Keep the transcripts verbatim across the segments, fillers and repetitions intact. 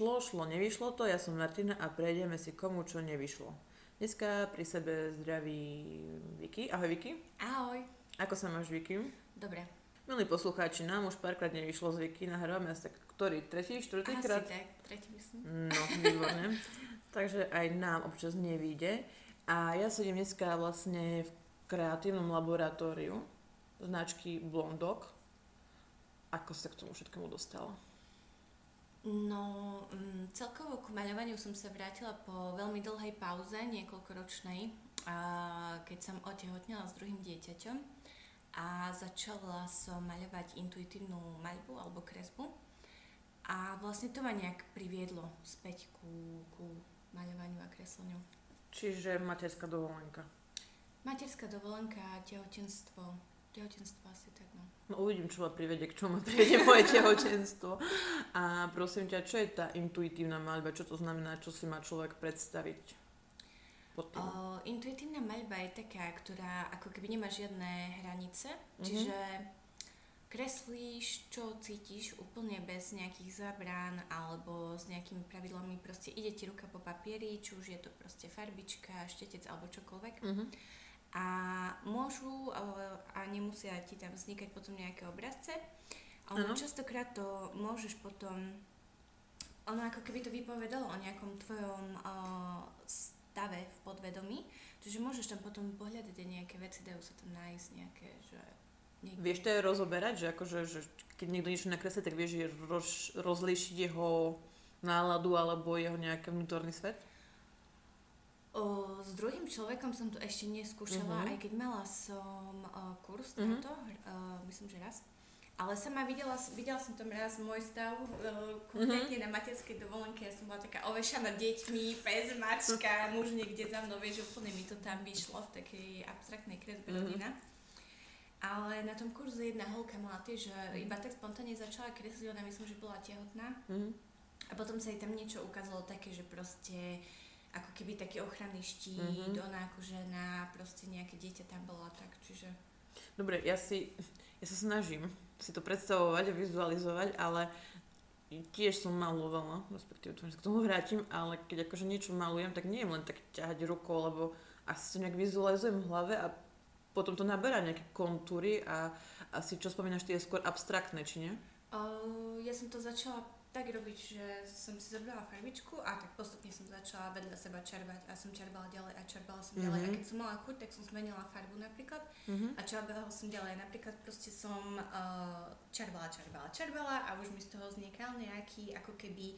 Šlo, šlo, nevyšlo to, ja som Martina a prejdeme si komu, čo nevyšlo. Dneska pri sebe zdraví Viki. Ahoj Viki. Ahoj. Ako sa máš Viki? Dobre. Milí poslucháči, nám už párkrát nevyšlo z Viki, nahrávame asi tak, ktorý, tretí, štvrtý asi krát? Asi tak, tretí myslím. No, výborné. Takže aj nám občas nevíde. A ja sedím dneska vlastne v kreatívnom laboratóriu značky Blondok. Ako sa k tomu všetkému dostala? No, celkovo k maľovaniu som sa vrátila po veľmi dlhej pauze, niekoľkoročnej, keď som otehotnela s druhým dieťaťom a začala som maľovať intuitívnu maľbu alebo kresbu a vlastne to ma nejak priviedlo späť ku, ku maľovaniu a kresleniu. Čiže materská dovolenka? Materská dovolenka a tehotenstvo. Tehotenstvo asi tak, no. No uvidím, čo ma privede, k čomu ma privede moje tehotenstvo. A prosím ťa, čo je tá intuitívna maľba? Čo to znamená? Čo si má človek predstaviť? O, intuitívna maľba je taká, ktorá ako keby nemá žiadne hranice. Mm-hmm. Čiže kreslíš, čo cítiš úplne bez nejakých zábrán alebo s nejakými pravidlami. Proste ide ti ruka po papieri, či už je to proste farbička, štetec alebo čokoľvek. Mm-hmm. A môžu a nemusia ti tam vznikať potom nejaké obrazce, ale častokrát to môžeš potom, ono ako keby to vypovedalo o nejakom tvojom o, stave v podvedomí, čiže môžeš tam potom pohľadať nejaké veci, dajú sa tam nájsť nejaké, že... Niekde. Vieš to je rozoberať, že akože, že keď niekto niečo nakreslí, tak vieš je roz, rozlíšiť jeho náladu alebo jeho nejaký vnútorný svet? O, s druhým človekom som to ešte neskúšala, uh-huh. aj keď mala som o, kurz uh-huh. na to, o, myslím, že raz. Ale sama videla, videla som tam raz môj stav, o, konkrétne uh-huh. na materskej dovolenke, ja som bola taká ovešaná deťmi, pes, mačka, muž niekde za mnou, vieš, úplne mi to tam vyšlo v takej abstraktnej kresbe rodina. Uh-huh. Ale na tom kurzu jedna holka mala tiež, že iba tak spontánne začala kresliť, ona myslím, že bola tehotná. Uh-huh. A potom sa jej tam niečo ukázalo také, že proste ako keby taký ochranný štít, mm-hmm. ona akože na proste nejaké dieťa tam bola tak, čiže... Dobre, ja si, ja sa snažím si to predstavovať a vizualizovať, ale tiež som maľovala, respektíve to, že sa k tomu vrátim, ale keď akože niečo malujem, tak nie je len tak ťahať rukou, lebo asi to nejak vizualizujem v hlave a potom to naberá nejaké kontúry a asi čo spomínaš, ty je skôr abstraktné, či nie? Uh, ja som to začala tak robiť, že som si zobrala farbičku a tak postupne som začala vedľa seba červať a som červala ďalej a červala som ďalej mm-hmm. a keď som mala chuť, tak som zmenila farbu napríklad mm-hmm. a červala som ďalej. Napríklad proste som uh, červala, červala, červala a už mi z toho vznikal nejaký ako keby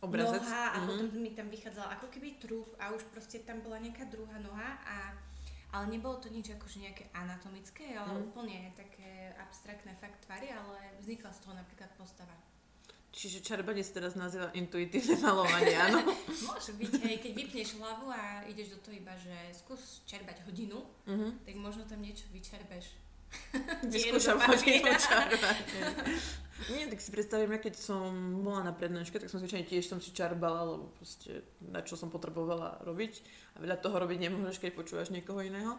obrazec. Noha a mm-hmm. potom mi tam vychádzala ako keby trup a už proste tam bola nejaká druhá noha a ale nebolo to nič akože nejaké anatomické, ale mm. úplne také abstraktné fakt tvary, ale vznikla z toho napríklad postava. Čiže čarbanie sa teraz nazýva intuitívne maľovanie, áno? Môže byť, hej, keď vypneš hlavu a ideš do toho iba, že skús čerbať hodinu, uh-huh. tak možno tam niečo vyčerbeš. Vyskúšam hodinu čarbať. Nie, tak si predstavím, ja keď som bola na prednáške, tak som zvyčajne tiež som si čarbala, lebo proste na čo som potrebovala robiť. A veľa toho robiť nemôžeš, keď počúvaš niekoho iného.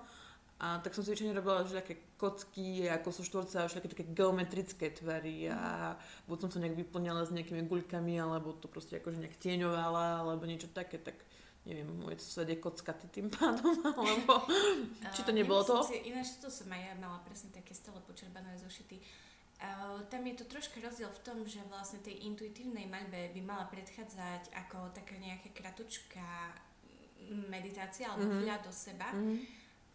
A tak som si väčšine robila také kocky, ako sú štvorca, všelijaké také geometrické tvary a buď som to nejak vyplňala s nejakými guľkami, alebo to proste akože nejak tieňovala, alebo niečo také, tak neviem, môj svet je kockaty tým pádom, alebo či to nebolo to? Si, ináč to som aj ja mala presne také stále počerbané zošity. Uh, tam je to troška rozdiel v tom, že vlastne tej intuitívnej maľbe by mala predchádzať ako taká nejaká kratučká meditácia, alebo mm-hmm. vľad do seba. Mm-hmm.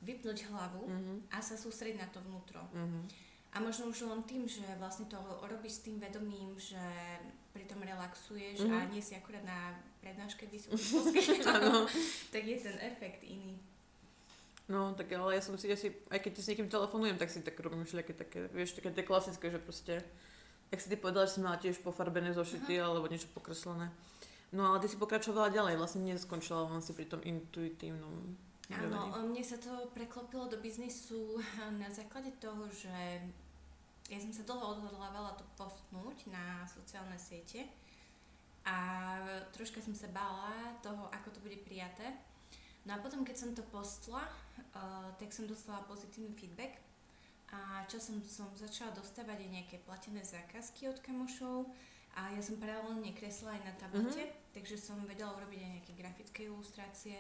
vypnúť hlavu mm-hmm. a sa sústrediť na to vnútro. Mm-hmm. A možno už len tým, že vlastne to robíš s tým vedomím, že pri tom relaxuješ mm-hmm. a nie si akurát na prednáške vysúšť, tak je ten efekt iný. No, tak ale ja som si, ja si aj keď s niekým telefonujem, tak si tak robím všelijaké také, vieš, také tie klasické, že proste, jak si ty povedala, že si mala tiež pofarbené zošity uh-huh. alebo niečo pokreslené. No ale ty si pokračovala ďalej, vlastne neskončila len si pri tom intuitívnom. Áno, mne sa to preklopilo do biznisu na základe toho, že ja som sa dlho odhodlávala to postnúť na sociálne siete a troška som sa bála toho, ako to bude prijaté. No a potom, keď som to postla, uh, tak som dostala pozitívny feedback a časom som začala dostávať aj nejaké platené zákazky od kamošov a A ja som paralelne kresla aj na tablete, mm-hmm. takže som vedela urobiť aj nejaké grafické ilustrácie.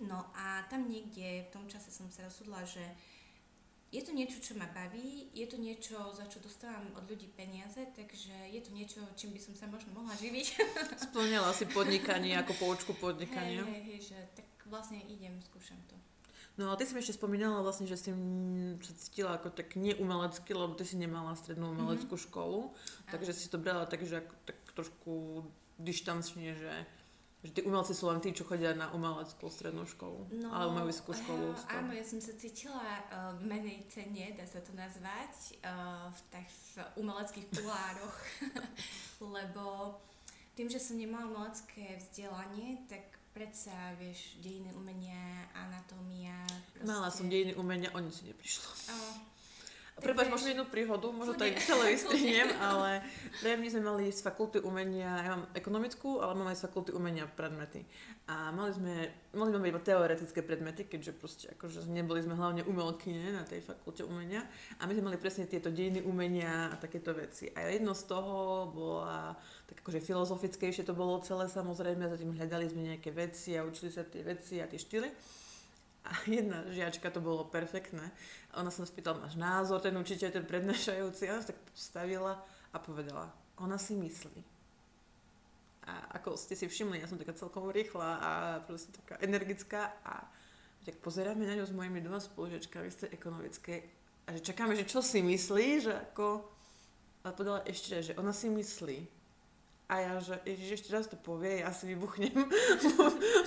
No a tam niekde v tom čase som sa rozhodla, že je to niečo, čo ma baví, je to niečo, za čo dostávam od ľudí peniaze, takže je to niečo, čím by som sa možno mohla živiť. Splnila si podnikanie, ako poučku podnikania. Hej, hej, hej, že tak vlastne idem, skúšam to. No ale ty si mi ešte spomínala vlastne, že si sa cítila ako tak neumelecky, lebo ty si nemala strednú umeleckú mm-hmm. školu, takže aj. Si to brala tak, že ako, tak trošku dištančne, že, že tí umelci sú len tí, čo chodia na umeleckú strednú školu, no, ale umeleckú školu. Uh, áno, ja som sa cítila uh, menej cenne, dá sa to nazvať, uh, v, tak, v umeleckých kulároch, lebo tým, že som nemala umelecké vzdelanie, tak predsa, vieš, dejiny umenia, anatómia, proste... Mala som dejiny umenia, o nič neprišlo. Prepáč, možno jednu príhodu, možno to aj celé vystrihnem, ale pre mňa sme mali z fakulty umenia, ja mám ekonomickú, ale máme aj z fakulty umenia predmety. A mali sme, mali sme iba teoretické predmety, keďže proste akože neboli sme hlavne umelkyne na tej fakulte umenia. A my sme mali presne tieto dejiny umenia a takéto veci. A jedno z toho bola, tak akože filozofickejšie to bolo celé samozrejme, a zatím hľadali sme nejaké veci a učili sa tie veci a tie štýly. A jedna žiačka, to bolo perfektné. Ona sa spýtala, máš názor, ten učiteľ, ten prednášajúci. Ona sa tak postavila a povedala, ona si myslí. A ako ste si všimli, ja som taká celkom rýchla a proste taká energická. A tak pozeráme na ňu s mojimi dvoma spolužiačkami z tej ekonomickej. A že čakáme, že čo si myslí, že ako... Ale povedala ešte raz, že ona si myslí. A ja, že ježiš, ešte raz to povie, ja si vybuchnem.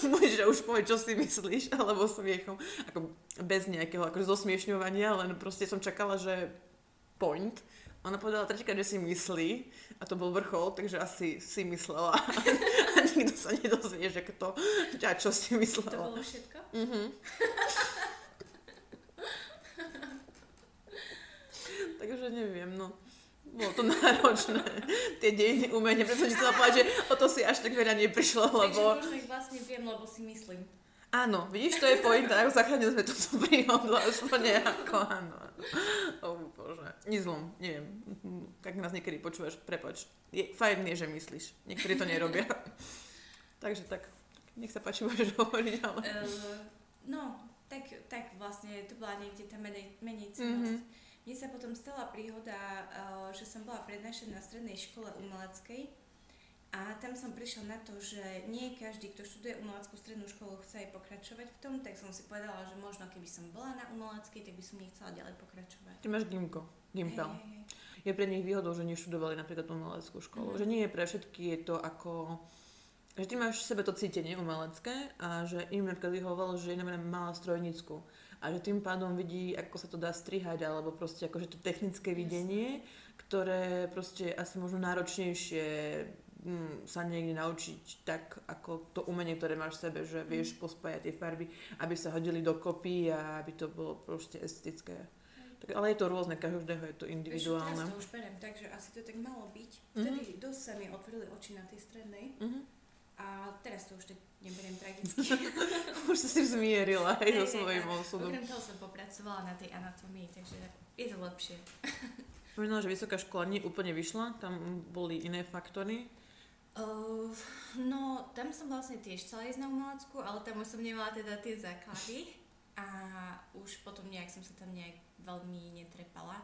Môžeš, že už povie, čo si myslíš, alebo smiechom. Ako bez nejakého akože zosmiešňovania, len proste som čakala, že point. Ona povedala tretíkrát, že si myslí, a to bol vrchol, takže asi si myslela. A nikto sa nedozvie, že kto, a čo si myslela. To bolo všetko? Mhm. Takže neviem, no. Bolo to náročné, tie dejiny umenia, pretože chcela povedať, že o to si až tak veľa neprišlo, lebo... Takže možno ich vlastne viem, lebo si myslím. Áno, vidíš, to je pointa, ako zachránili sme túto príhodu, už to nejako, áno. O bože, nič zlom, neviem, tak nás niekedy počúvaš, prepáč, je fajn nie, že myslíš, niektorí to nerobia. Takže tak, nech sa páči, môžeš hovoriť, ale... Uh, no, tak, tak vlastne to bola niekde tá menej, menej cenosť. Mm-hmm. Mne sa potom stala príhoda, že som bola prednášať na strednej škole umeleckej a tam som prišla na to, že nie každý, kto študuje umeleckú strednú školu, chce aj pokračovať v tom, tak som si povedala, že možno keby som bola na umeleckej, tak by som nechcela ďalej pokračovať. Ty máš gymko, gympel. Hey, hey, hey. Je pre nich výhodou, že neštudovali napríklad umeleckú školu, mm-hmm. že nie je pre všetky, je to ako... že ty máš v sebe to cítenie umelecké a že im napríklad vyhovovalo, že je napríklad mala strojnickú a že tým pádom vidí, ako sa to dá strihať alebo proste akože to technické videnie, ktoré proste asi možno náročnejšie hm, sa niekde naučiť tak, ako to umenie, ktoré máš v sebe, že vieš pospájať tie farby, aby sa hodili dokopy a aby to bolo proste estetické. Tak, ale je to rôzne, každého je to individuálne. Ešte teraz to už beriem, takže asi to tak malo byť. Vtedy mm-hmm. dosť sa mi otvorili oči na tej strednej. Mm-hmm. A teraz to už tak neberiem tragicky. Už si zmierila aj so svojím osudom. Okrem toho som popracovala na tej anatómii, takže je to lepšie. Spomínala, že vysoká škola nie úplne vyšla, tam boli iné faktory. Uh, no, tam som vlastne tiež chcela ísť na umelecku, ale tam už som nemala teda tie základy a už potom nejak som sa tam nejak veľmi netrepala.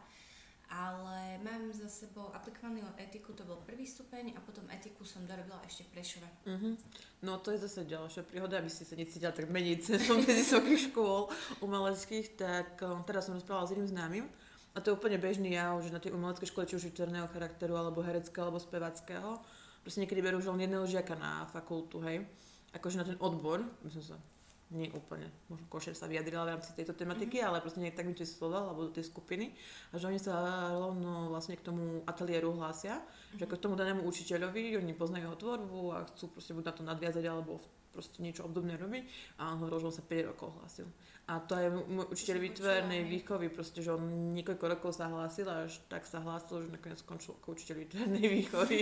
Ale mám za sebou aplikovanú etiku, to bol prvý stupeň a potom etiku som dorobila ešte v Prešove. Uh-huh. No to je zase ďalšia príhoda, aby ste sa necítila tak menej cenou medzi vysokých škôl umeleckých, tak um, teraz som rozprávala s jedným známym a to je úplne bežný jav, že na tej umeleckej škole, či už literárneho charakteru, alebo hereckého, alebo spevackého, proste niekedy berú už len jedného žiaka na fakultu, hej, akože na ten odbor, myslím sa, nie úplne, možno košer sa vyjadrila v rámci tejto tematiky, mm-hmm. ale proste nie tak mi tie slova, alebo do tej skupiny. A že oni sa rovno vlastne k tomu ateliéru hlásia, mm-hmm. že ako k tomu danému učiteľovi, oni poznajú jeho tvorbu a chcú proste buď na to nadviazať, alebo proste niečo obdobné robiť. A on hovoril, že on sa päť rokov hlásil. A to je môj učiteľ výtvarnej výchovy, proste, že on niekoľko rokov sa hlásil a až tak sa hlásil, že nakoniec skončil ako učiteľ výtvarnej výchovy.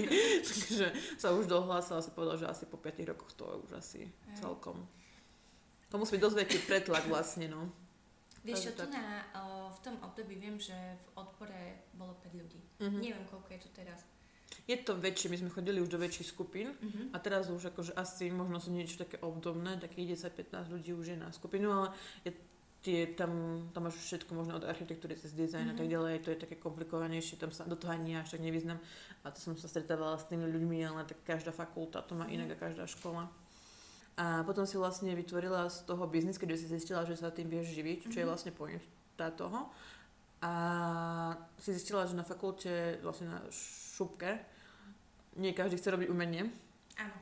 Takže sa už dohlásil a si povedal, že asi po piatich rokoch to je už asi mm. celkom. To musí byť dosť veľký pretlak vlastne, no. Vieš čo, tu na, o, v tom období viem, že v odbore bolo päť ľudí. Mm-hmm. Neviem, koľko je tu teraz. Je to väčšie, my sme chodili už do väčších skupín uh-huh. a teraz už akože asi možno sú niečo také obdobné, takých desať pätnásť ľudí už je na skupinu, ale je, tie, tam, tam máš všetko možno od architektúry cez design uh-huh. a tak ďalej, to je také komplikovanejšie, tam sa do toho ani ja až tak nevyznam a to som sa stretávala s tými ľuďmi, ale tak každá fakulta to má inak a každá škola. A potom si vlastne vytvorila z toho biznis, keďže si zistila, že sa tým vieš živiť, čo je vlastne pointa toho. A si zistila, že na fakulte, vlastne na šupke, nie každý chce robiť umenie. Áno.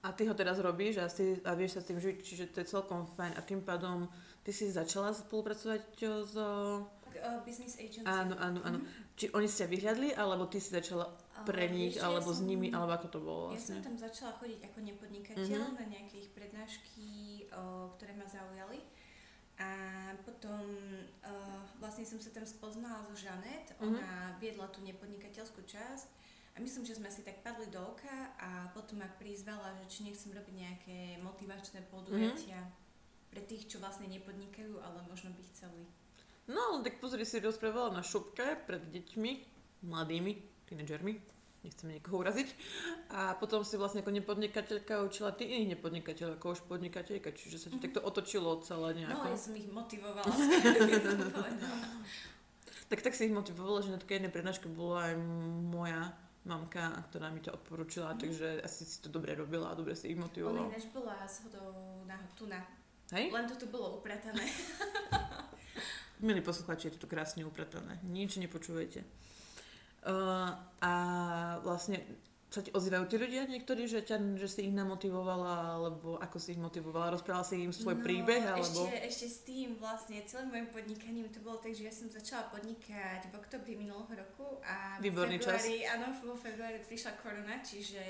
A ty ho teraz robíš a, si, a vieš sa tým živiť, čiže to je celkom fajn. A tým pádom ty si začala spolupracovať s... Uh, business agency. Áno, áno, áno. Mm-hmm. Či oni ste vyhľadli, alebo ty si začala pre nich, uh, alebo ja s nimi, alebo ako to bolo vlastne? Ja som tam začala chodiť ako nepodnikateľ mm-hmm. na nejaké ich prednášky, o, ktoré ma zaujali. A potom o, vlastne som sa tam spoznala so Žanet, ona mm-hmm. viedla tú nepodnikateľskú časť a myslím, že sme si tak padli do oka a potom ma prizvala, že či nechcem robiť nejaké motivačné podujatia mm-hmm. pre tých, čo vlastne nepodnikajú, ale možno by chceli. No, tak pozri, si rozprávala na šupke pred deťmi, mladými, tínedžermi, nechcem nikoho uraziť. A potom si vlastne ako nepodnikateľka učila ty iných nepodnikateľov, ako už podnikateľka, čiže sa ti takto otočilo celé nejako. No, ja som ich motivovala. tak, tak si ich motivovala, že na takej jednej prednáške bola aj moja mamka, ktorá mi to odporúčila, mm. takže asi si to dobre robila a dobre si ich motivovala. Ona ináč bola zhodou na tuna. Hej? Len toto bolo upratané. Milí poslucháči, je to krásne upratané. Nič nepočúvajte. Uh, a vlastne sa ti ozývajú tí ľudia niektorí, že, ťa, že si ich namotivovala, alebo ako si ich motivovala? Rozprávala si im svoj no, príbeh? Alebo... Ešte, ešte s tým vlastne celým môjim podnikaním to bolo tak, že ja som začala podnikať v októbri minulého roku a v februári, áno, vo februári prišla korona, čiže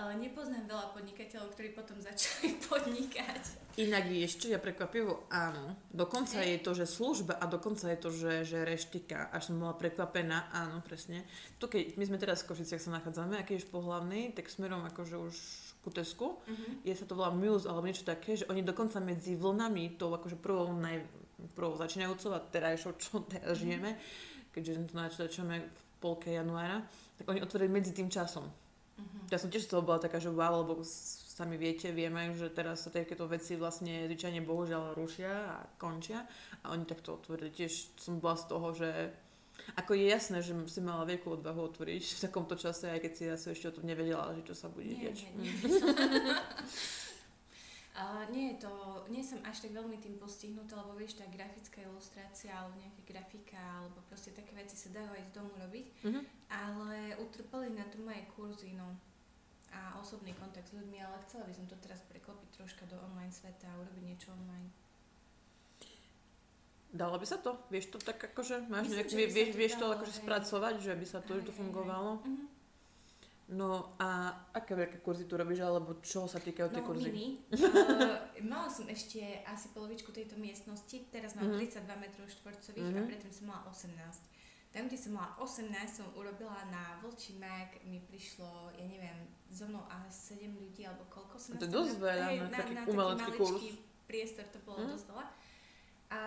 uh, nepoznám veľa podnikateľov, ktorí potom začali podnikať. Inak vieš, čo ja prekvapivo, áno, dokonca je to, že služba a dokonca je to, že, že reštika, až som bola prekvapená, áno, presne. To keď, my sme teraz v Košiciach sa nachádzame, a keď už pohlavný, tak smerom akože už ku Tesku, uh-huh. je sa to volá Muse alebo niečo také, že oni dokonca medzi vlnami, tou akože prvou, naj, prvou začínajúcou a terajšou, čo teraz uh-huh. žijeme, keďže to načítame v polke januára, tak oni otvorili medzi tým časom. Uh-huh. Ja som tiež z toho bola taká, že wow, lebo sami viete, vieme, že teraz sa takéto veci vlastne zvyčajne bohužiaľ rušia a končia a oni takto otvorili. Tiež som bola z toho, že ako je jasné, že si mala veľkú odvahu otvoriť v takomto čase, aj keď si asi ešte o tom nevedela, že čo sa bude diať. Nie, nie, nie. uh, nie, to, nie som až tak veľmi tým postihnutá, lebo vieš, tá grafická ilustrácia alebo nejaká grafika, alebo proste také veci sa dajú aj z domu robiť, mm-hmm. ale utrpeli na tom aj kurzy, no. A osobný kontakt s ľuďmi, ale chcela by som to teraz preklopiť troška do online sveta a urobiť niečo online. Dalo by sa to? Vieš to tak akože, máš Myslím, nejak, vie, vieš, to, vieš dalo, to akože hej. spracovať, že by sa to, hej, to fungovalo? Hej, hej. Mhm. No a aké veľké kurzy tu robíš, alebo čo sa týkajú tie no, kurzy? No mini. uh, mala som ešte asi polovičku tejto miestnosti, teraz mám mm-hmm. tridsaťdva metrov štvorcových mm-hmm. a predtým som mala osemnásť. Tam, kde som mala osemnásť, som urobila na Vlčí mak, mi prišlo, ja neviem, so mnou asi sedem ľudí, alebo koľko som... A to je dosť veľa, na, na, na taký umelecký kurz. Priestor to bolo mm. dosť veľa. A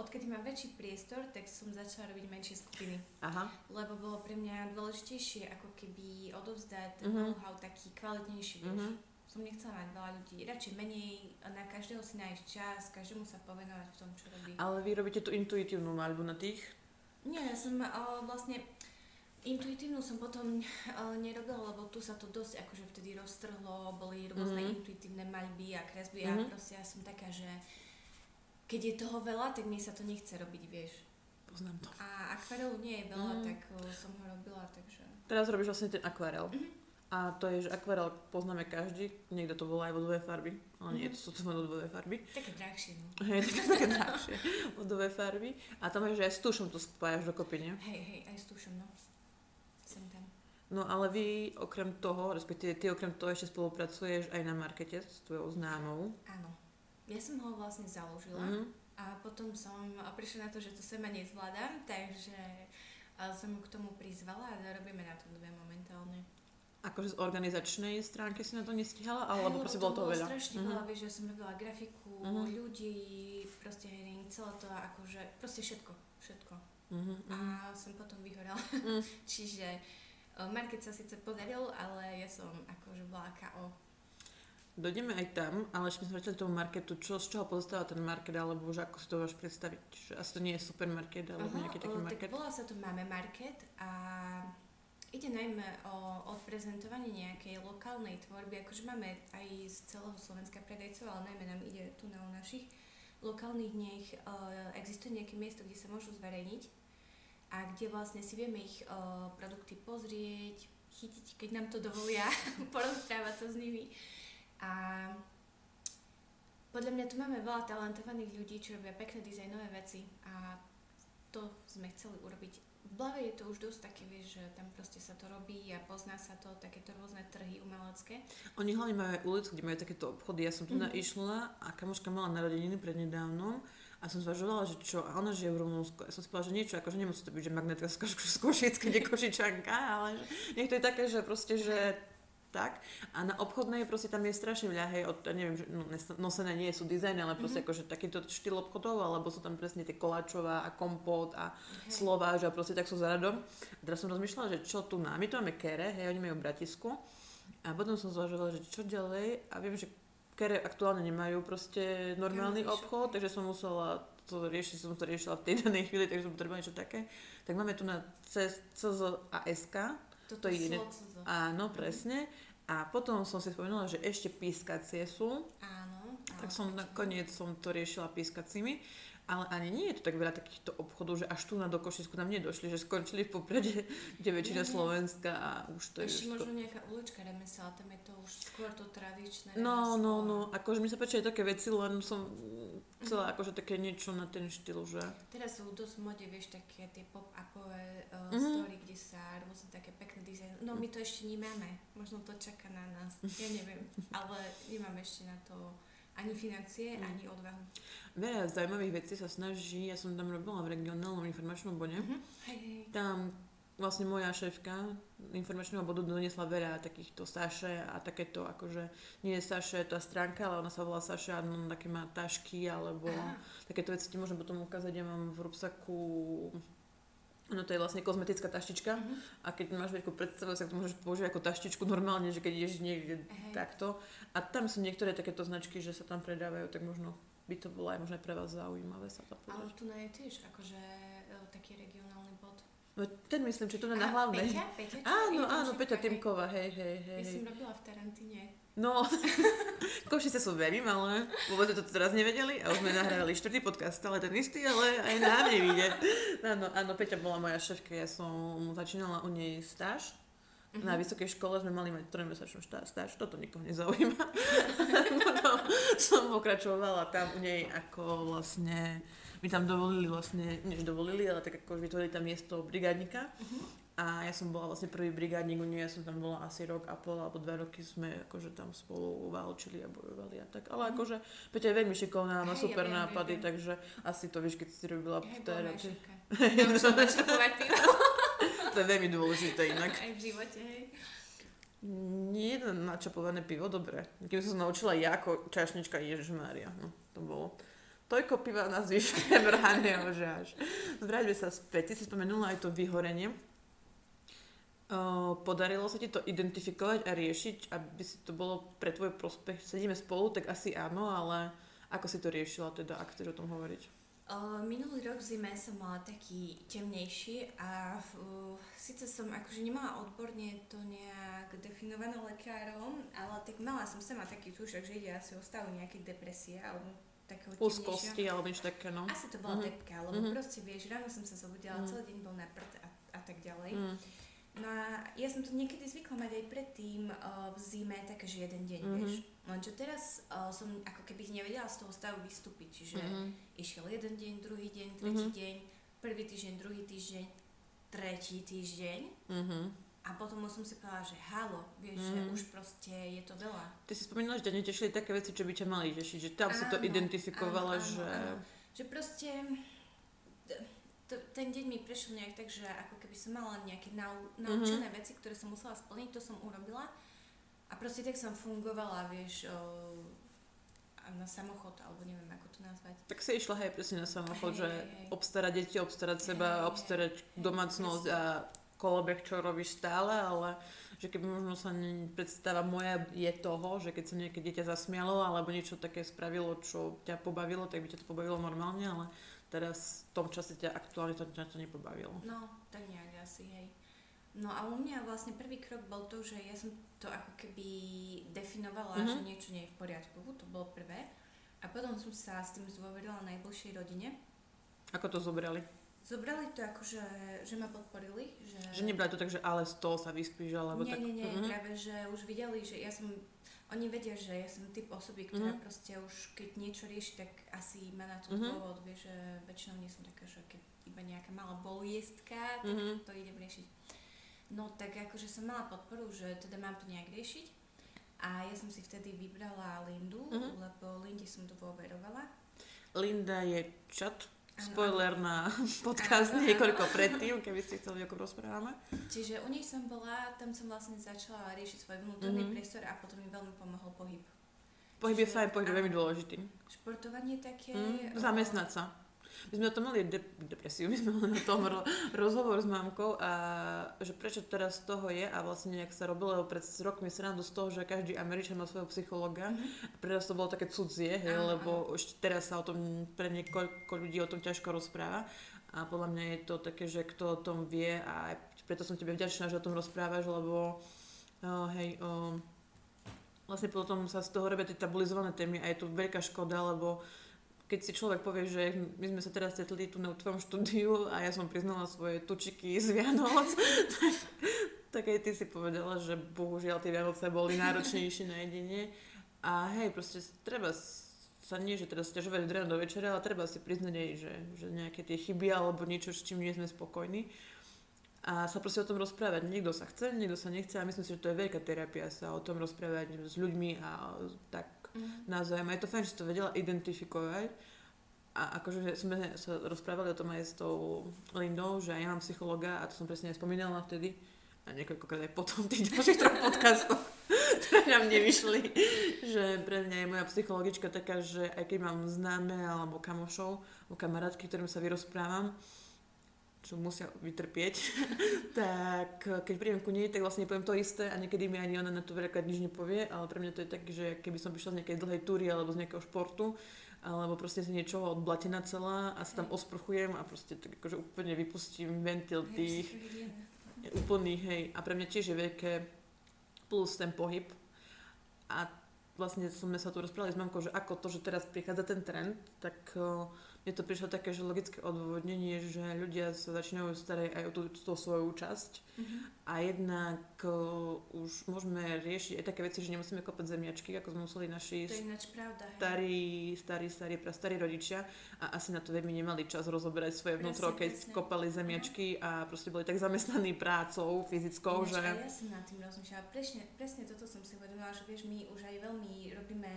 odkedy mám väčší priestor, tak som začala robiť menšie skupiny. Aha. Lebo bolo pre mňa dôležitejšie, ako keby odovzdať mm-hmm. know-how taký kvalitnejší. Mm-hmm. Som nechcela mať veľa ľudí, radšej menej, na každého si nájsť čas, každému sa povenovať v tom, čo robí. Ale vy robíte tú intuitívnu maľbu na tých? Nie, ja som uh, vlastne intuitívnu som potom uh, nerobila, lebo tu sa to dosť akože vtedy roztrhlo, boli rôzne mm-hmm. intuitívne maľby a kresby mm-hmm. a proste ja som taká, že keď je toho veľa, tak mi sa to nechce robiť, vieš. Poznám to. A akvarelu nie je veľa, mm-hmm. tak uh, som ho robila, takže... Teraz robíš vlastne ten akvarel. Mm-hmm. A to je, že akvarel poznáme každý, niekto to volá aj vodové farby, ale nie, to sú to vodové farby. Také drahšie, no. Hej, také, také drahšie vodové farby. A tam je, že aj s tušom to spájaš dokopy, nie? Hej, hej, aj s tušom, no. Sem tam. No ale vy okrem toho, respektíve ty okrem toho ešte spolupracuješ aj na markete s tvojou známou. Áno. Ja som ho vlastne založila mm. a potom som prišla na to, že to sama nezvládam, takže som ho k tomu prizvala a robíme na to dve momentálne. Akože z organizačnej stránky si na to nestihala, alebo proste bolo toho veľa? Bolo strašne veľa, uh-huh. vieš, že ja som robila grafiku, uh-huh. ľudí, proste celé to akože, proste všetko, všetko. mm-hmm. a som potom vyhorela. Mm. Čiže market sa síce podaril, ale ja som akože bola ká ó. Dojdeme aj tam, ale ešte sme vrátili k tomu marketu. Čo, z čoho pozostáva ten market, alebo že ako si to máš predstaviť? Že asi to nie je supermarket, alebo nejaký taký market? Tak volá sa to Máme market a ide najmä o odprezentovanie nejakej lokálnej tvorby. Akože máme aj z celého Slovenska predajcov, ale najmä nám ide tu na našich lokálnych dniach. Existuje nejaké miesto, kde sa môžu zverejniť a kde vlastne si vieme ich produkty pozrieť, chytiť, keď nám to dovolia, porozprávať sa s nimi. A podľa mňa tu máme veľa talentovaných ľudí, čo robia pekné dizajnové veci a to sme chceli urobiť. V Blave je to už dosť také, vieš, že tam proste sa to robí a pozná sa to, takéto rôzne trhy umelecké. Oni hlavne majú aj ulicu, kde majú takéto obchody. Ja som tu mm-hmm. išla a kamoška mala narodeniny prednedávnom a som zvažovala, že čo, a ona žije v Rumúnsku. Ja som si povedala, že niečo, akože nemusí to byť, že magnetka z Košícka, nie Košičanka, ale nech to je také, že proste, že... tak. A na obchodnej proste tam je strašne veľa, hej, od, ja neviem, že no, nosené nie sú dizajny, ale proste mm-hmm. akože takýto štýl obchodov, alebo sú tam presne tie koláčová a kompót a okay. slováž a proste tak sú za radom. A teraz som rozmýšľala, že čo tu na, my tu máme kere, hej, oni majú Bratisku a potom som zvažovala, že čo ďalej a viem, že kere aktuálne nemajú proste normálny ja, obchod, takže som musela to riešiť, som to riešila v tej danej chvíli, takže som potrebovala niečo také. Tak máme tu na cé zet a es ká. Toto je iné. Áno, presne. A potom som si spomenula, že ešte pískacie sú. Áno. Tak som nakoniec som to riešila pískacími. Ale ani nie je to tak veľa takýchto obchodov, že až tu na do Košicku nám nedošli, že skončili v Poprade, kde väčšina Slovenska a už to je... Ešte možno nejaká ulička remesla, tam je to už skôr to tradičné remeslo. No, no, no, akože mi sa páčia také veci, len som chcela mm-hmm. akože také niečo na ten štýl, že... Teraz sú dosť v mode, vieš, také tie pop-upové uh, mm-hmm. story, kde sa rôzne také pekné dizajny... No, my to ešte nemáme, možno to čaká na nás, ja neviem, ale nemáme ešte na to... Ani financie, mm. ani odvahu. Veľa zaujímavých vecí sa snaží, ja som tam robila v regionálnom informačnom bode. Mm-hmm. Hej, hej. Tam vlastne moja šéfka informačného bodu doniesla veľa takýchto saše a takéto akože, nie je saše, tá stránka, ale ona sa volá saše a no, také má tašky alebo Aha. takéto veci ti môžem potom ukázať, ja mám v rúbsaku... No to je vlastne kozmetická taštička uh-huh. a keď máš veľkú predstavu, tak to môžeš použiť ako taštičku normálne, že keď ideš niekde uh-huh. takto. A tam sú niektoré takéto značky, že sa tam predávajú, tak možno by to bolo aj možno aj pre vás zaujímavé sa to povedať. Ale tu je tiež akože taký regionálny bod. No ten myslím, že tu na hlavnej. Peťa? Peťa? Áno, áno, Peťa Tymková, hej, hej, hej. Ja som robila v Tarantyne. No, Košice sú veľmi malé, vôbec to teraz nevedeli a už sme nahrávali štvrtý podcast, ale ten istý, ale aj nám nevíde. Áno, áno, Peťa bola moja šéfka, ja som začínala u nej stáž. Mm-hmm. Na vysokej škole sme mali mať trojmesačnú stáž, toto nikoho nezaujíma. Potom som pokračovala tam u nej ako vlastne, my tam dovolili vlastne, než dovolili, ale tak ako vytvorili tam miesto brigádnika. Mm-hmm. A ja som bola vlastne prvý brigádnik u nej, ja som tam bola asi rok a pol alebo dva roky sme akože tam spolu válčili a bojovali a tak. Ale mm. akože Peťa je veľmi šikovná, má hey, super ja nápady, ja takže asi to vieš, keď si robila v terapii. Ja už som načapovať pivo. To je veľmi dôležité inak. Aj v živote, hej. Nie je načapované pivo, dobre. Keby som sa naučila ja ako čašnička, ježišmária, no to bolo. Toľko piva na zvyške brhaného, že až. Zvráťme sa späť, ty si spomenula aj to vyhorenie. Podarilo sa ti to identifikovať a riešiť, aby si to bolo pre tvoj prospech? Sedíme spolu, tak asi áno, ale ako si to riešila teda, ak chceš o tom hovoriť? Minulý rok v zime som mala taký temnejší a uh, síce som akože nemala odborne to nejak definované lekárom, ale tak mala som sama taký tušak, že ide asi o stavu nejaké depresie alebo takého temnejšia. Úzkosti alebo niečo také, no. Asi to bola mm-hmm. depka, lebo mm-hmm. proste vieš, ráno som sa zobudila, mm-hmm. celý deň bol na prd a, a tak ďalej. Mm. No a ja som to niekedy zvykla mať aj predtým uh, v zime, takže jeden deň, mm-hmm. vieš. Lenže teraz uh, som ako keby nevedela z toho stavu vystúpiť, čiže mm-hmm. išiel jeden deň, druhý deň, tretí mm-hmm. deň, prvý týždeň, druhý týždeň, tretí týždeň. Mm-hmm. A potom som si povedala, že halo, vieš, mm-hmm. že už proste je to veľa. Ty si spomínala, že ťa netešili také veci, čo by ťa mali tešiť, že tam áno, si to identifikovala, áno, áno, že... Áno. Že proste... Ten deň mi prešiel nejak tak, že ako keby som mala nejaké nau- naučené mm-hmm. veci, ktoré som musela splniť, to som urobila a proste tak som fungovala, vieš, o, a na samochod, alebo neviem, ako to nazvať. Tak si išla, hej, presne na samochod, hej, že hej, hej. obstarať deti, obstarať seba, hej, obstarať hej, domácnosť hej, a kolobeh, čo robíš stále, ale že keby možno sa ne, predstava moja je toho, že keď sa nejaké dieťa zasmialo, alebo niečo také spravilo, čo ťa pobavilo, tak by ťa to pobavilo normálne, ale teraz v tom čase ťa aktuálne to, to nepobavilo. No, tak nejak asi, hej. No a u mňa vlastne prvý krok bol to, že ja som to ako keby definovala, mm-hmm. že niečo nie je v poriadku, to bolo prvé. A potom som sa s tým zdôverila najbližšej rodine. Ako to zobrali? Zobrali to ako, že, že ma podporili. Že, že nebrali to tak, že ale stôl sa vyspíš, alebo nie, tak... Nie, nie, nie, mm-hmm. práve, že už videli, že ja som... Oni vedia, že ja som typ osoby, ktorá mm-hmm. proste už keď niečo rieši, tak asi má na to mm-hmm. dôvod, vieš, že väčšinou nie som taká, že keď iba nejaká malá boliestka, tak mm-hmm. to idem riešiť. No tak akože som mala podporu, že teda mám to nejak riešiť a ja som si vtedy vybrala Lindu, mm-hmm. lebo Linde som to dôverovala. Linda je čat, spoiler na podcast ano, niekoľko ano. Predtým, keby ste chceli, ako rozprávame. Čiže u nich som bola, tam som vlastne začala riešiť svoj vnútorný mm-hmm. priestor a potom mi veľmi pomohol pohyb. Pohyb je fajn, pohyb je veľmi dôležitý. Športovanie také... Mm, zamestnať sa. My sme o tom mali de- depresiu, my sme mali o tom ro- rozhovor s mamkou a že prečo teraz toho je a vlastne nejak sa robilo pred rokmi srandu z toho, že každý Američan má svojho psychologa mm-hmm. a pre nás to bolo také cudzie, hej, áno, lebo áno. ešte teraz sa o tom pre niekoľko ľudí o tom ťažko rozpráva a podľa mňa je to také, že kto o tom vie a preto som tebe vďačná, že o tom rozprávaš, lebo oh, hej, oh, vlastne potom sa z toho robia tie tabuizované témy a je to veľká škoda, lebo keď si človek povie, že my sme sa teraz stretli tu na tvojom štúdiu a ja som priznala svoje tučiky z Vianoc, tak, tak aj ty si povedala, že bohužiaľ tie Vianoce boli náročnejšie na jedenie. A hej, proste treba sa nie, že teraz ťažovať od rána do večera, ale treba si priznať aj, že, že nejaké tie chyby alebo niečo, s čím nie sme spokojní. A sa proste o tom rozprávať. Niekto sa chce, niekto sa nechce a myslím si, že to je veľká terapia sa o tom rozprávať s ľuďmi a tak mm. naozaj. A je to fajn, že to vedela identifikovať a akože sme sa rozprávali o tom aj s tou Lindou, že ja mám psychologa a to som presne aj spomínala vtedy a niekoľkokrát aj potom tých ďalších troch podcastov, ktoré nám nevyšli, že pre mňa je moja psychologička taká, že aj keď mám známe alebo kamošov, alebo kamarátky, ktorým sa vyrozprávam, čo musia vytrpieť, tak keď príjem ku nej, tak vlastne poviem to isté a niekedy mi ani ona na to veľakrát nič nepovie, ale pre mňa to je tak, že keby som prišla z nejakej dlhej túry alebo z nejakého športu, alebo proste z niečoho odblatená celá a sa tam osprchujem a proste tak akože úplne vypustím ventil tých úplných, hej. A pre mňa tiež je veľké plus ten pohyb a vlastne sme sa tu rozprávali s mamkou, že ako to, že teraz prichádza ten trend, tak... Mne to prišlo také, že logické odvodnenie, že ľudia sa začínajú starať aj o tú, tú svoju časť mm-hmm. a jednak uh, už môžeme riešiť aj také veci, že nemusíme kopať zemiačky, ako sme museli naši to ináč pravda, starí, starí, starí, prastarí rodičia a asi na to veľmi nemali čas rozoberať svoje vnútro, keď presne. kopali zemiačky a proste boli tak zamestnaní prácou fyzickou, ináč, že... Ja som nad tým rozmýšľala, presne, presne toto som si uvedomila, že vieš, my už aj veľmi robíme...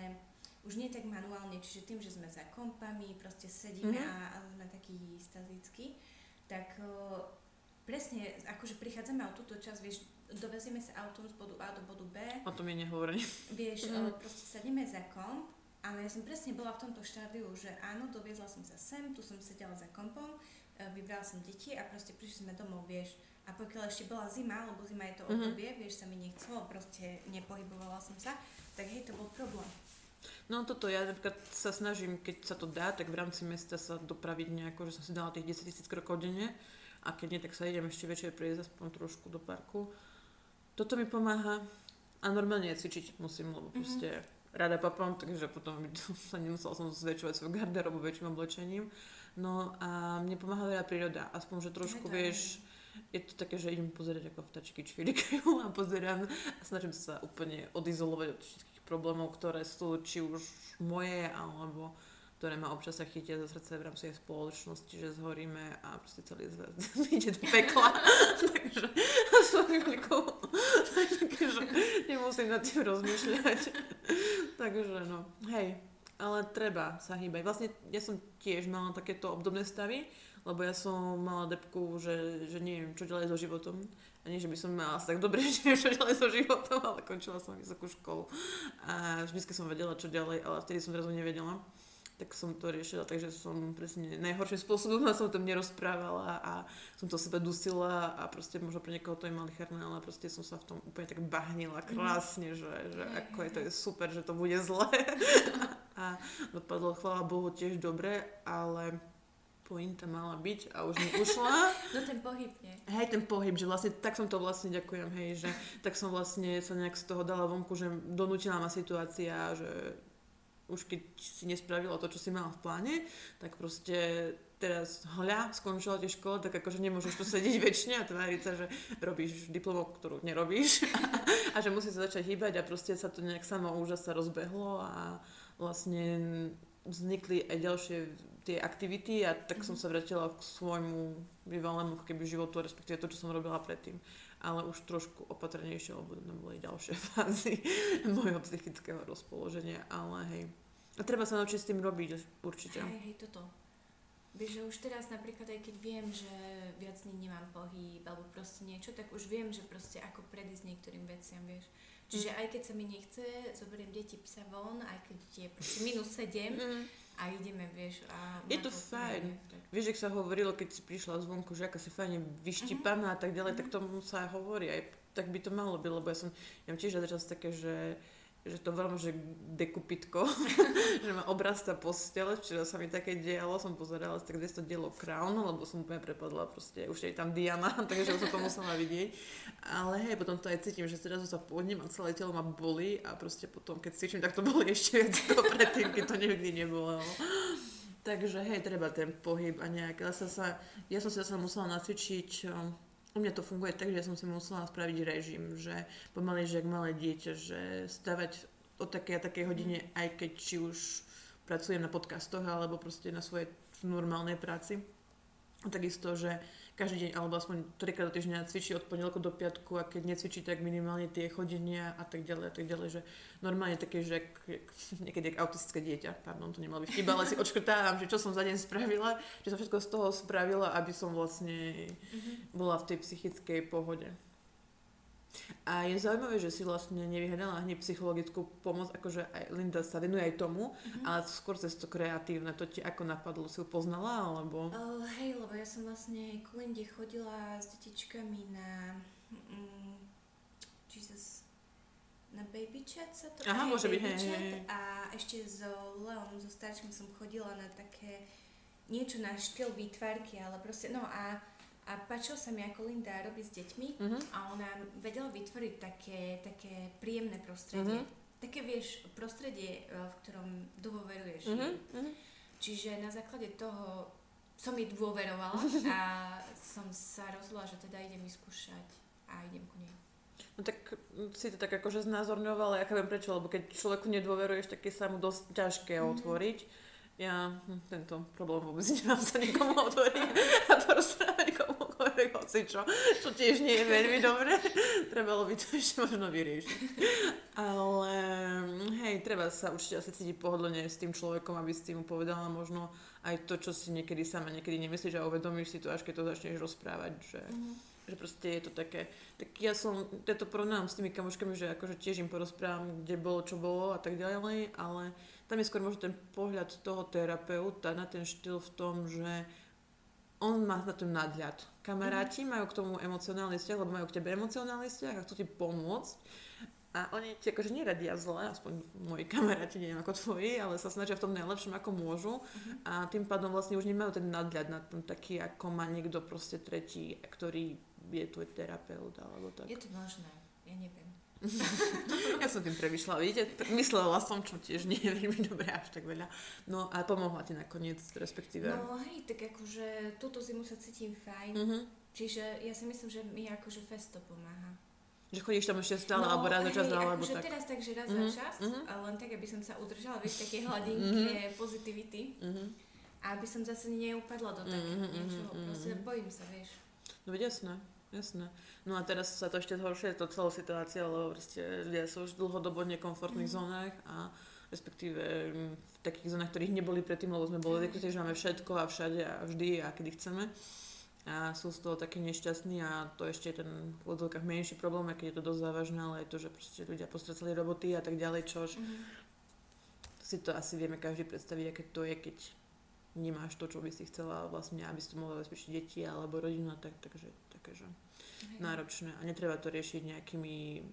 Už nie tak manuálne, čiže tým, že sme za kompami, proste sedíme mm-hmm. a, a na taký statický, tak uh, presne, akože prichádzame o túto časť, vieš, dovezieme sa autom z bodu A do bodu B. O tom je nehovorenie. Vieš, mm-hmm. uh, proste sedíme za komp, ale ja som presne bola v tomto štádiu, že áno, doviezla som sa sem, tu som sedela za kompom, uh, vybrala som deti a proste prišli sme domov, vieš. A pokiaľ ešte bola zima, lebo zima je to mm-hmm. obdobie, vieš, sa mi nechcelo, proste nepohybovala som sa, tak hej, to bol problém. No toto, ja napríklad sa snažím, keď sa to dá, tak v rámci mesta sa dopraviť nejako, že som si dala tých desaťtisíc krokov denne a keď nie, tak sa idem ešte večer prejsť aspoň trošku do parku. Toto mi pomáha a normálne cvičiť musím, lebo proste mm-hmm. rada papám, takže potom sa nemusela som zväčšovať svoju garderobu väčším oblečením. No a mne pomáha veľa príroda, aspoň, že trošku je vieš... Je to také, že idem pozerať ako vtačky čvirikajú a pozerám a snažím sa úplne odizolovať od všetkých problémov, ktoré sú či už moje, alebo ktoré ma občas sa chytia za srdce v rámci spoločnosti, že zhoríme a proste celý zväz ide do pekla. Takže nemusím nad tým rozmýšľať. Takže no, hej, ale treba sa hýbať. Vlastne ja som tiež mala takéto obdobné stavy, lebo ja som mala debku, že, že neviem, čo ďalej so životom. A nie, že by som mala asi tak dobre, že neviem, čo ďalej so životom, ale končila som vysokú školu. A vždycky som vedela, čo ďalej, ale vtedy som zrazu nevedela. Tak som to riešila, takže som presne najhorším spôsobom som tam nerozprávala a som to sebe dusila a proste možno pre niekoho to je malicherné, ale proste som sa v tom úplne tak bahnila krásne, že, že ako je to je super, že to bude zlé. A dopadlo, chvála Bohu, tiež dobre, ale... pointa mala byť a už mi ušla. No ten pohyb, nie? Hej, ten pohyb, že vlastne, tak som to vlastne, ďakujem, hej, že tak som vlastne sa nejak z toho dala vonku, že donútila ma situácia, že už keď si nespravila to, čo si mala v pláne, tak proste teraz hľa, skončila tie školy, tak akože nemôžeš tu sedieť väčšine a tváriť sa, že robíš diplomu, ktorú nerobíš a, a že musíš sa začať hýbať a proste sa to nejak samo úžas sa rozbehlo a vlastne vznikli aj ďalšie tie aktivity a tak som sa vrátila k svojmu bývalému keby životu, respektíve to, čo som robila predtým. Ale už trošku opatrnejšie, lebo tam boli ďalšie fázy mojho psychického rozpoloženia, ale hej. A treba sa naučiť s tým robiť určite. Hej, hej, toto. Vieš, že už teraz napríklad, aj keď viem, že viac dní nemám pohyb, alebo proste niečo, tak už viem, že proste ako predísť niektorým veciam, vieš. Čiže aj keď sa mi nechce, zoberiem deti psa von, aj keď je proste minus sedem a ideme, vieš. A je to fajn. Vieš, ak sa hovorilo, keď si prišla zvonku, že aká si fajne vyštipaná uh-huh. a tak ďalej, uh-huh. tak tomu sa hovorí. Aj tak by to malo byť, lebo ja som, ja mám tiež teraz také, že, že to veľmi, že dekupitko, že ma obrastá postele. Včera sa mi také dialo, som pozerala tak dvesto dielo Crown, lebo som úplne prepadla, proste už je tam Diana, takže som to musela vidieť. Ale hej, potom to aj cítim, že zrazu sa podním a celé telo ma bolí a proste potom, keď cvičím, tak to boli ešte viac ako predtým, keď to nikdy nebolo. Takže hej, treba ten pohyb a nejak. Ja, sa sa, ja som si zase musela nacvičiť. U mňa to funguje tak, že ja som si musela spraviť režim, že pomaly, že ak malé dieťa, že stávať o takej a takej hodine, aj keď či už pracujem na podcastoch, alebo proste na svojej normálnej práci. A takisto, že každý deň, alebo aspoň trikrát do týždňa cvičí od pondelku do piatku a keď necvičí, tak minimálne tie chodenia a tak ďalej a tak ďalej, že normálne také, že niekedy jak autistické dieťa, pardon, to nemalo byť vtip, ale si odškrtávam, že čo som za deň spravila, že som všetko z toho spravila, aby som vlastne bola v tej psychickej pohode. A je zaujímavé, že si vlastne nevyhľadala hneď psychologickú pomoc, akože aj Linda sa venuje aj tomu, mm-hmm. ale skôr cez to kreatívne, to ti ako napadlo, si ju poznala, alebo? Oh, hej, lebo ja som vlastne k Linde chodila s detičkami na mm, Jesus, na baby chat sa to... Aha, hej, môže byť, hej, hej. A ešte so Leom, so starčkom som chodila na také niečo na štýl výtvarky, ale proste, no a A páčil sa mi, ako Linda robí s deťmi uh-huh. a ona vedela vytvoriť také, také príjemné prostredie. Uh-huh. Také, vieš, prostredie, v ktorom dôveruješ. Uh-huh. Uh-huh. Čiže na základe toho som jej dôverovala a som sa rozhodla, že teda idem vyskúšať a idem ku nej. No tak si to tak akože znázorňovala, ja viem prečo, lebo keď človeku nedôveruješ, tak je sa mu dosť ťažké uh-huh. otvoriť. Ja tento problém vôbec nemám sa nikomu otvoriť a porozprávať komu koľvek hocičo, čo tiež nie je veľmi dobré. Trebalo by to ešte možno vyriešiť. Ale hej, treba sa určite asi cítiť pohodlne s tým človekom, aby si mu povedala možno aj to, čo si niekedy sama niekedy nemyslíš a uvedomíš si to, až keď to začneš rozprávať, že... Mm. Že proste je to také, tak ja som, ja to porovnám s tými kamoškami, že akože tiež im porozprávam, kde bolo, čo bolo a tak ďalej, ale tam je skôr možno ten pohľad toho terapeuta na ten štýl v tom, že on má na ten nadhľad. Kamaráti mm. majú k tomu emocionálny vzťah, lebo majú k tebe emocionálny vzťah a chcú ti pomôcť. A oni ti akože neradia zle, aspoň moji kamaráti, neviem ako tvoji, ale sa snažia v tom najlepšom, ako môžu. Mm-hmm. A tým pádom vlastne už nemajú ten nadhľad na tom taký, ako má niekto proste tretí, ktorý je tvoj terapeut alebo tak. Je to možné, ja neviem. Ja som tým premyšľala, vidíte, myslela som, čo tiež nie je veľmi dobré, až tak veľa. No a pomohla ti nakoniec, respektíve. No hej, tak akože túto zimu sa cítim fajn, mm-hmm. čiže ja si myslím, že mi akože festo pomáha. Že chodíš tam ešte stále, no, alebo raz za čas, alebo tak. No, teraz tak, že raz mm-hmm. za čas, mm-hmm. len tak, aby som sa udržala, vieš, také hladinky mm-hmm. pozitivity, mm-hmm. aby som zase neupadla do takého mm-hmm. niečoho, proste bojím sa, vieš. No, jasné. Jasné. No a teraz sa to ešte zhoršuje, to celá situácia, lebo ľudia sú už dlhodobo v nekomfortných mm. zónach a respektíve v takých zónach, ktorých neboli predtým, lebo sme boli dekúte, že máme všetko a všade a vždy a kedy chceme. A sú z toho takí nešťastní a to ešte je ten v odzvukách menší problém, aj keď je to dosť závažné, ale aj to, že proste ľudia postracali roboty a tak ďalej, čož mm. si to asi vieme každý predstaviť, aké to je, keď nemáš to, čo by si chcela vlastne, aby si to mohla zabezpečiť deti alebo rodinu, tak, takže takéže náročné a netreba to riešiť nejakými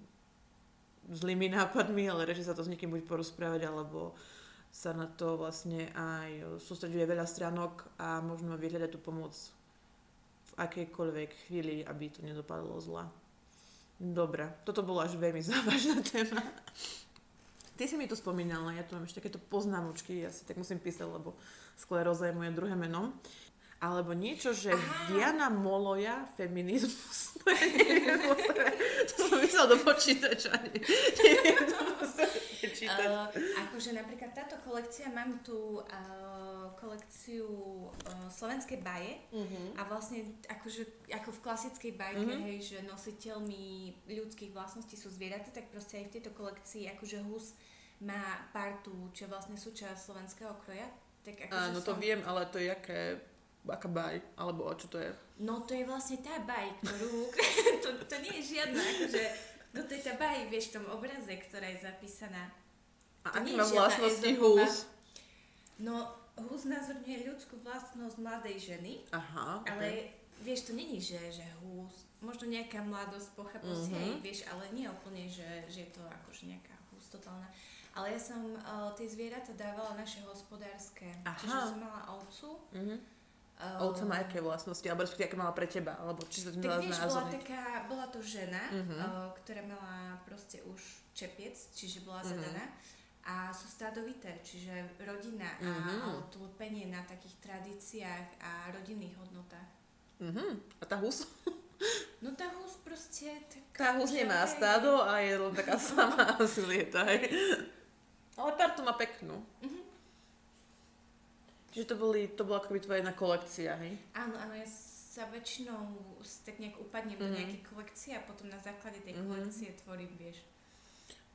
zlými nápadmi, ale rieši sa to s niekým buď porozprávať, alebo sa na to vlastne aj sústreďuje veľa stránok a možno vyhľadať tú pomoc v akejkoľvek chvíli, aby to nedopadlo zle. Dobre, toto bolo až veľmi závažná téma. Ty si mi to spomínala, ja tu mám ešte takéto poznámočky, ja si tak musím písať, lebo skleróza je moje druhé meno. Alebo niečo, že Aha. Diana Moloja, feminizmus. To som myslela do počítača. uh, akože napríklad táto kolekcia, mám tu uh, kolekciu uh, slovenskej baje uh-huh. a vlastne akože, ako v klasickej bajke, uh-huh. hej, že nositeľmi ľudských vlastností sú zvieratá, tak proste aj v tejto kolekcii akože hus má partu, čo vlastne súčasť slovenského kroja. Tak akože Áno, som... to viem, ale to je jaké... aká baj, alebo čo to je? No to je vlastne tá baj, ktorú... to, to nie je žiadna, akože... No to je tá baj, vieš, v tom obraze, ktorá je zapísaná. A aký má vlastnosti hús? No, hús názorňuje ľudskú vlastnosť mladej ženy. Aha, ale okay. vieš, to nie je, že hús... Možno nejaká mladosť, pochabosť, uh-huh. hej, vieš, ale nie úplne, že, že je to akože nejaká hús totálna. Ale ja som uh, tie zvieratá dávala naše hospodárske. Aha. Čiže som mala ovcu. Uh-huh. Ovca má aké vlastnosti, alebo respektíve aké mala pre teba, alebo či sa to mala znázorniť. Tak vieš, bola, taká, bola to žena, uh-huh. uh, ktorá mala proste už čepiec, čiže bola uh-huh. zadaná a sú stádovité, čiže rodina uh-huh. a tlpenie na takých tradíciách a rodinných hodnotách. Uh-huh. A tá hus? No tá hus proste... Taká, tá hus nemá aj... stádo a je len taká sama asi lieta. Ale partu má peknú. Uh-huh. Čiže to, boli, to bola akoby tvoja jedna kolekcia, hej? Áno, áno, ja sa väčšinou tak nejak upadnem mm-hmm. do nejakej kolekcie a potom na základe tej mm-hmm. kolekcie tvorím, vieš.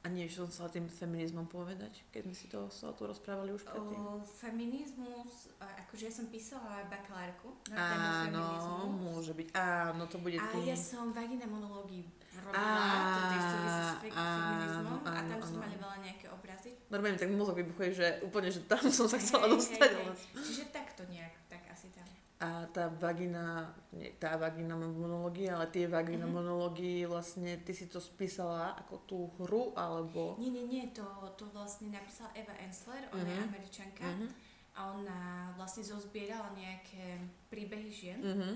A niečo som chcela tým feminizmom povedať, keď sme si to sa tu rozprávali už predtým? O feminizmus, akože ja som písala bakalárku na tému feminizmu. Áno, môže byť, áno, to bude tým. A ja som Vagina Monológium robila, to tej súvisí s feminizmom a tam som mali veľa nejaké obrazy. Normálne tak mozog vybuchuje, že úplne, že tam som sa chcela hey, dostať. Hey, hey. Čiže takto nejak, tak asi tam. A tá vagina, nie tá vagina monológia, ale tie vagina mm-hmm. monológie, vlastne ty si to spísala ako tú hru, alebo... Nie, nie, nie, to, to vlastne napísala Eva Ensler, ona mm-hmm. je Američanka mm-hmm. a ona vlastne zozbierala nejaké príbehy žien. Mm-hmm.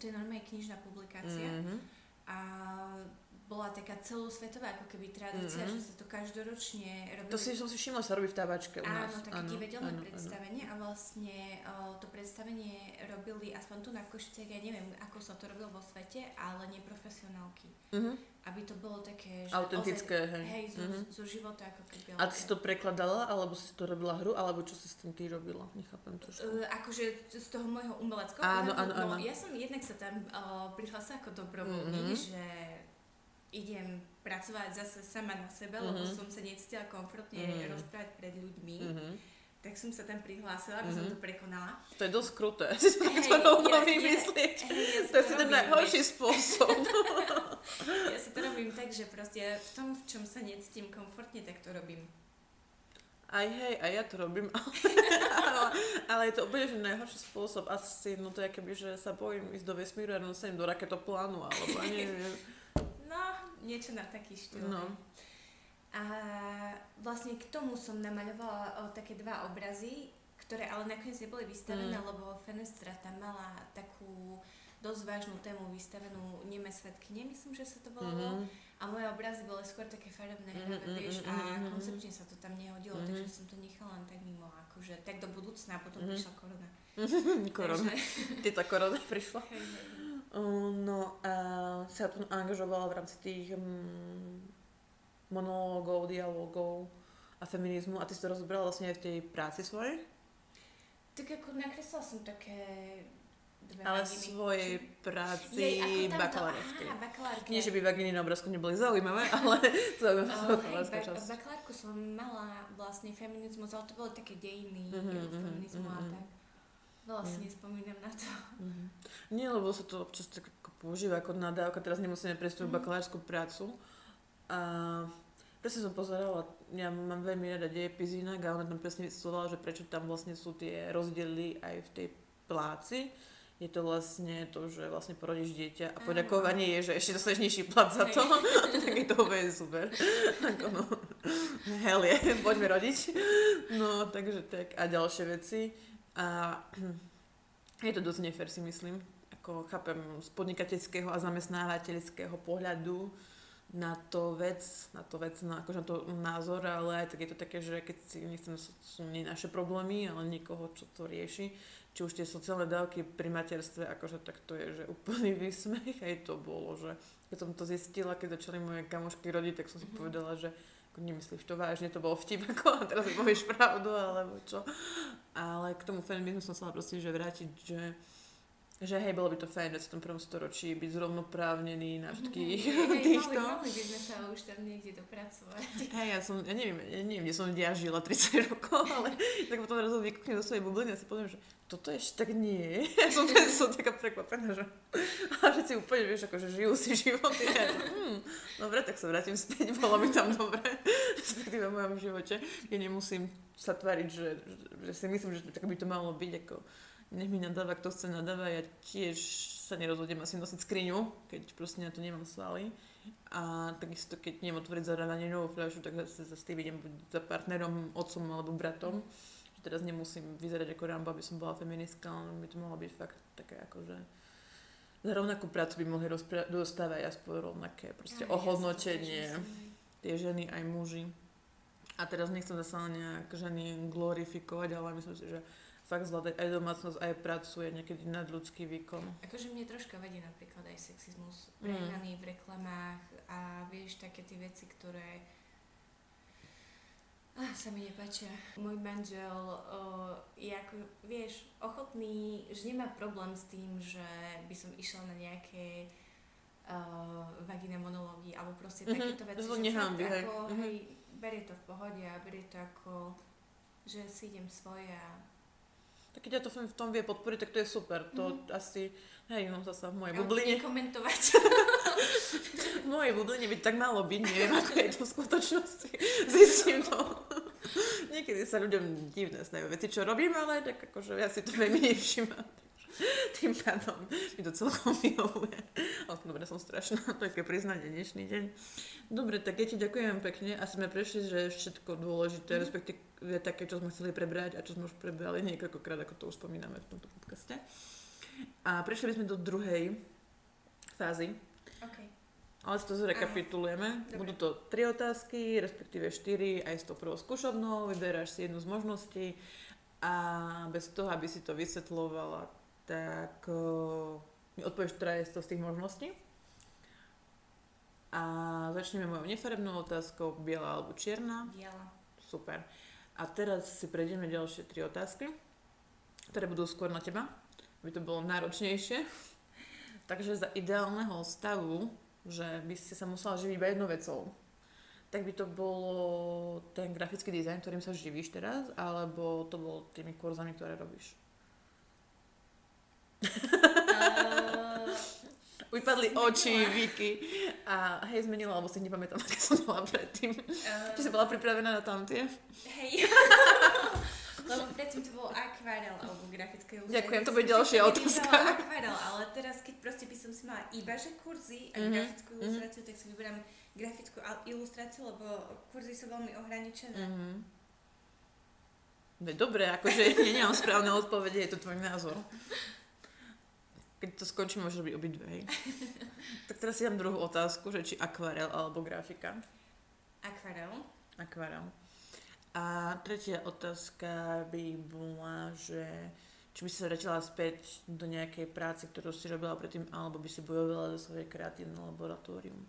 To je normálne knižná publikácia mm-hmm. a... bola taká celosvetová ako keby tradícia, mm-hmm. že sa to každoročne robí. To si som si všimla, sa robí v Tabačke u nás. Áno, také divadelné predstavenie áno. a vlastne o, to predstavenie robili aspoň tu na Košiciach, ja neviem, ako sa to robilo vo svete, ale neprofesionálky. Mm-hmm. Aby to bolo také, že autentické, ozaj, hej, hej zo, mm-hmm. zo života ako keby. A ty si to prekladala, alebo si to robila hru, alebo čo si s tým ty robila? Nechápem to. Uh, akože z toho môjho umeleckého pohľadu, no, ja som jednak sa tam uh, prihlásila ako dobrovoľník, mm-hmm. že idem pracovať zase sama na sebe, uh-huh. lebo som sa necítila komfortne uh-huh. rozprávať pred ľuďmi. Uh-huh. Tak som sa tam prihlásila, aby uh-huh. som to prekonala. To je dosť kruté, si som hey, to rovno ja, vymyslieť. Ja, hey, ja to je si ten najhorší spôsob. Ja si to robím tak, že proste ja v tom, v čom sa necítim komfortne, tak to robím. Aj hej, aj ja to robím, ale, ale je to úplne najhorší spôsob. Asi, no to je keby, že sa bojím ísť do vesmíru a ja do raketoplánu, alebo ani... Niečo na taký štýl. No. A vlastne k tomu som namaľovala o, také dva obrazy, ktoré ale nakoniec neboli vystavené, mm. lebo Fenestra tam mala takú dosť vážnu tému vystavenú Neme svedkyne, myslím, že sa to volalo. Mm. A moje obrazy boli skôr také farebné, hravé, mm, vieš, mm, a mm, koncepčne sa to tam nehodilo, mm. takže som to nechala len tak mimo, akože tak do budúcna, potom mm. prišla korona. Korona. Takže... Tieto korona prišla. No a sa tu angažovala v rámci tých mm, monológov, dialógov a feminizmu a ty si to rozobrala vlastne aj v tej práci svojej? Tak ako nakreslila som také Ale v svojej práci bakalárskej. Nie, že by vagíny na obrázku neboli zaujímavé, ale zaujímavé v bakalárskej časti. V bakalárku som mala vlastne feminizmus, ale to bolo také dejiny mm-hmm, feminizmu mm-hmm. a tak. Vlastne yeah. spomínam na to. Mm-hmm. Nie, lebo sa to občas tak ako používa ako nadávka, teraz nemusíme prejsť tú mm-hmm. bakalárskú prácu. A presne som pozerala, ja mám veľmi rada dejepis inak a ona tam presne vysvetľovala, že prečo tam vlastne sú tie rozdiely aj v tej pláci. Je to vlastne to, že vlastne porodíš dieťa a poďakovanie je, že ešte dostaneš plat za to, tak je to úplne super. Ako no, hell je, poďme rodiť. No, takže tak a ďalšie veci. A je to dosť nefér, si myslím. Ako chápem z podnikateľského a zamestnávateľského pohľadu na to vec, na to vec, na, akože na to názor, ale tak je to také, že keď si nechcem, sú nie naše problémy, ale niekoho, čo to rieši, či už tie sociálne dávky pri materstve, akože tak to je, že úplný výsmech, aj to bolo, že keď som to zistila, keď začali moje kamošky rodiť, tak som si povedala, že ako nemyslíš to vážne, to bolo vtip, ako a teraz mi povieš pravdu, alebo čo. Ale k tomu fenomenu som sa proste, že vrátiť, že že hej, bolo by to fajn v tom prvom storočí byť zrovnoprávnený na všetkých hej, týchto. Hej, mali by sme sa už tam niekde dopracovať. Hej, ja som, ja neviem, ja neviem, kde som ja žila tridsať rokov, ale tak potom razu vykúknem do svojej bubliny a si poviem, že toto ešte tak nie je. Ja som, som taká prekvapená, že a všetci úplne, vieš, akože žijú si životy. Ja som, hm, dobre, tak sa vrátim späť, bolo mi tam dobre, respektíve v mojom živote. Ja nemusím sa tváriť, že, že si myslím, že tak by to malo byť, ako nech mi nadáva, kto chce nadáva, ja tiež sa nerozhodím asi nosiť skriňu, keď proste na to nemám svaly. A takisto, keď neviem otvoriť zarávanie novú fľašu, tak sa s tým idem za partnerom, otcom alebo bratom. Že teraz nemusím vyzerať ako Rambo, aby som bola feministka, ale by to mohlo byť fakt také akože za rovnakú prácu by mohli rozpra- dostávať aspoň rovnaké proste aj, ohodnotenie. Tie ženy aj muži. A teraz nechcem zase nejak ženy glorifikovať, ale myslím si, že fakt zvládať aj domácnosť, aj pracuje niekedy nadľudský výkon. Akože mne troška vedie napríklad aj sexizmus prehnaný mm. v reklamách a vieš, také tie veci, ktoré ah, sa mi nepáčia. Môj manžel oh, je ako, vieš, ochotný, že nemá problém s tým, že by som išla na nejaké oh, vagina monológie alebo proste mm-hmm. takéto veci, že nechám, fakt hej. ako, hej, berie to v pohode a berie to ako, že si idem svoje a tak keď ja to v tom vie podporiť, tak to je super. To mm. asi, hej, no zasa v mojej ja bubline. Nekomentovať. V mojej bubline by tak malo byť, neviem, ako je to v skutočnosti. Zistím to. Niekedy sa ľuďom divné snajú veci, čo robím, ale tak akože ja si to veľmi nevšimám. Tým pádom mi to celkom vyhovuje. O, dobre, som strašná, to je priznanie dnešný deň. Dobre, tak ja ti ďakujem pekne a sme prešli, že je všetko dôležité, mm. respektíve také, čo sme chceli prebrať a čo sme už prebrali niekoľkokrát, ako to už spomíname v tomto podcaste. A prešli by sme do druhej fázy. Okay. Ale si to zrekapitulujeme. Budú to tri otázky, respektíve štyri, aj s tou prvou skúšobnou, vyberáš si jednu z možností a bez toho, aby si to vysvetľovala, tak uh, mi odpovieš trajesto z tých možností. A začneme mojou nefarebnou otázkou, biela alebo čierna. Biela. Super. A teraz si prejdeme ďalšie tri otázky, ktoré budú skôr na teba, aby to bolo náročnejšie. Takže za ideálneho stavu, že by si sa musela živiť iba jednou vecou, tak by to bolo ten grafický dizajn, ktorým sa živíš teraz, alebo to bolo tými kurzami, ktoré robíš? Uh, Vypadli oči, Viki a hej, zmenila, alebo si nepamätám, aká som bola predtým. Uh, Či si bola pripravená na tamtie? Hej, lebo predtým to bolo akvarel alebo grafické účenie. Ďakujem, to bude ďalšia otázka. Akvarel, ale teraz, keď proste by som si mala iba že kurzy a mm-hmm. grafickú ilustráciu, tak si vyberám grafickú ilustráciu, lebo kurzy sú veľmi ohraničené. Mm-hmm. Dobre, akože nemám správne odpovede, je to tvoj názor. Keď to skončí, môžeš robiť obidve, hej. Tak teraz si dám druhú otázku, že či akvarel alebo grafika. Akvarel. Akvarel. A tretia otázka by bola, že či by si sa vrátila späť do nejakej práce, ktorú si robila predtým, alebo by si bojovala za svoje kreatívne laboratórium.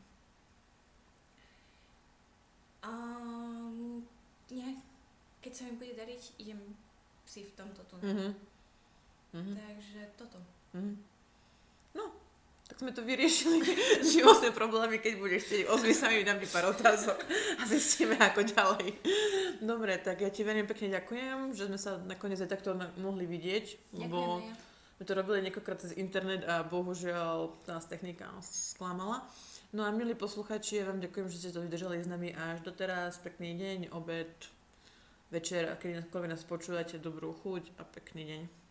Um, nie. Keď sa mi bude dariť, idem si v tomto tunelu. Mm-hmm. Takže toto. Mm. No, tak sme to vyriešili. Životné problémy, keď budeš chcieť, ozvi sa mi, dám ti pár otázok a zistíme, ako ďalej. Dobre, tak ja ti veľmi pekne ďakujem, že sme sa nakoniec aj takto mohli vidieť. Ďakujem, bo my to robili niekoľkokrát cez internet a bohužiaľ nás technika sklamala. No a milí posluchači, ja vám ďakujem, že ste to vydržali s nami až doteraz. Pekný deň, obed, večer a keď nás počúvate, dobrú chuť a pekný deň.